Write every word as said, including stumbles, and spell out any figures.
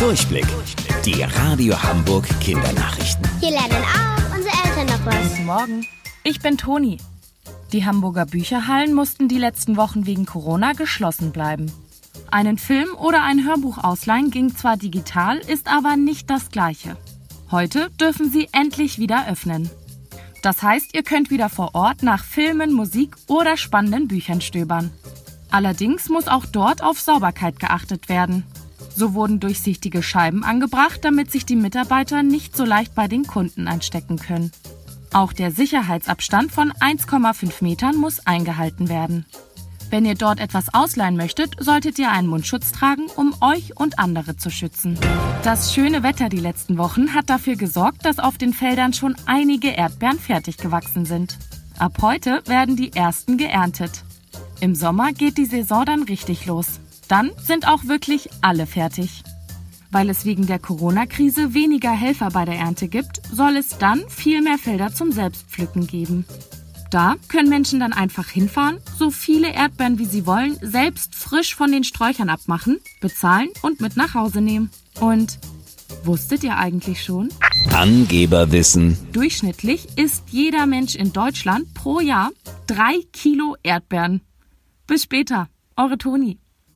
Durchblick. Die Radio Hamburg Kindernachrichten. Hier lernen auch unsere Eltern noch was. Guten Morgen, ich bin Toni. Die Hamburger Bücherhallen mussten die letzten Wochen wegen Corona geschlossen bleiben. Einen Film oder ein Hörbuch ausleihen ging zwar digital, ist aber nicht das Gleiche. Heute dürfen sie endlich wieder öffnen. Das heißt, ihr könnt wieder vor Ort nach Filmen, Musik oder spannenden Büchern stöbern. Allerdings muss auch dort auf Sauberkeit geachtet werden. So wurden durchsichtige Scheiben angebracht, damit sich die Mitarbeiter nicht so leicht bei den Kunden anstecken können. Auch der Sicherheitsabstand von eins Komma fünf Metern muss eingehalten werden. Wenn ihr dort etwas ausleihen möchtet, solltet ihr einen Mundschutz tragen, um euch und andere zu schützen. Das schöne Wetter die letzten Wochen hat dafür gesorgt, dass auf den Feldern schon einige Erdbeeren fertig gewachsen sind. Ab heute werden die ersten geerntet. Im Sommer geht die Saison dann richtig los. Dann sind auch wirklich alle fertig. Weil es wegen der Corona-Krise weniger Helfer bei der Ernte gibt, soll es dann viel mehr Felder zum Selbstpflücken geben. Da können Menschen dann einfach hinfahren, so viele Erdbeeren wie sie wollen, selbst frisch von den Sträuchern abmachen, bezahlen und mit nach Hause nehmen. Und wusstet ihr eigentlich schon? Angeberwissen. Durchschnittlich isst jeder Mensch in Deutschland pro Jahr drei Kilo Erdbeeren. Bis später, eure Toni.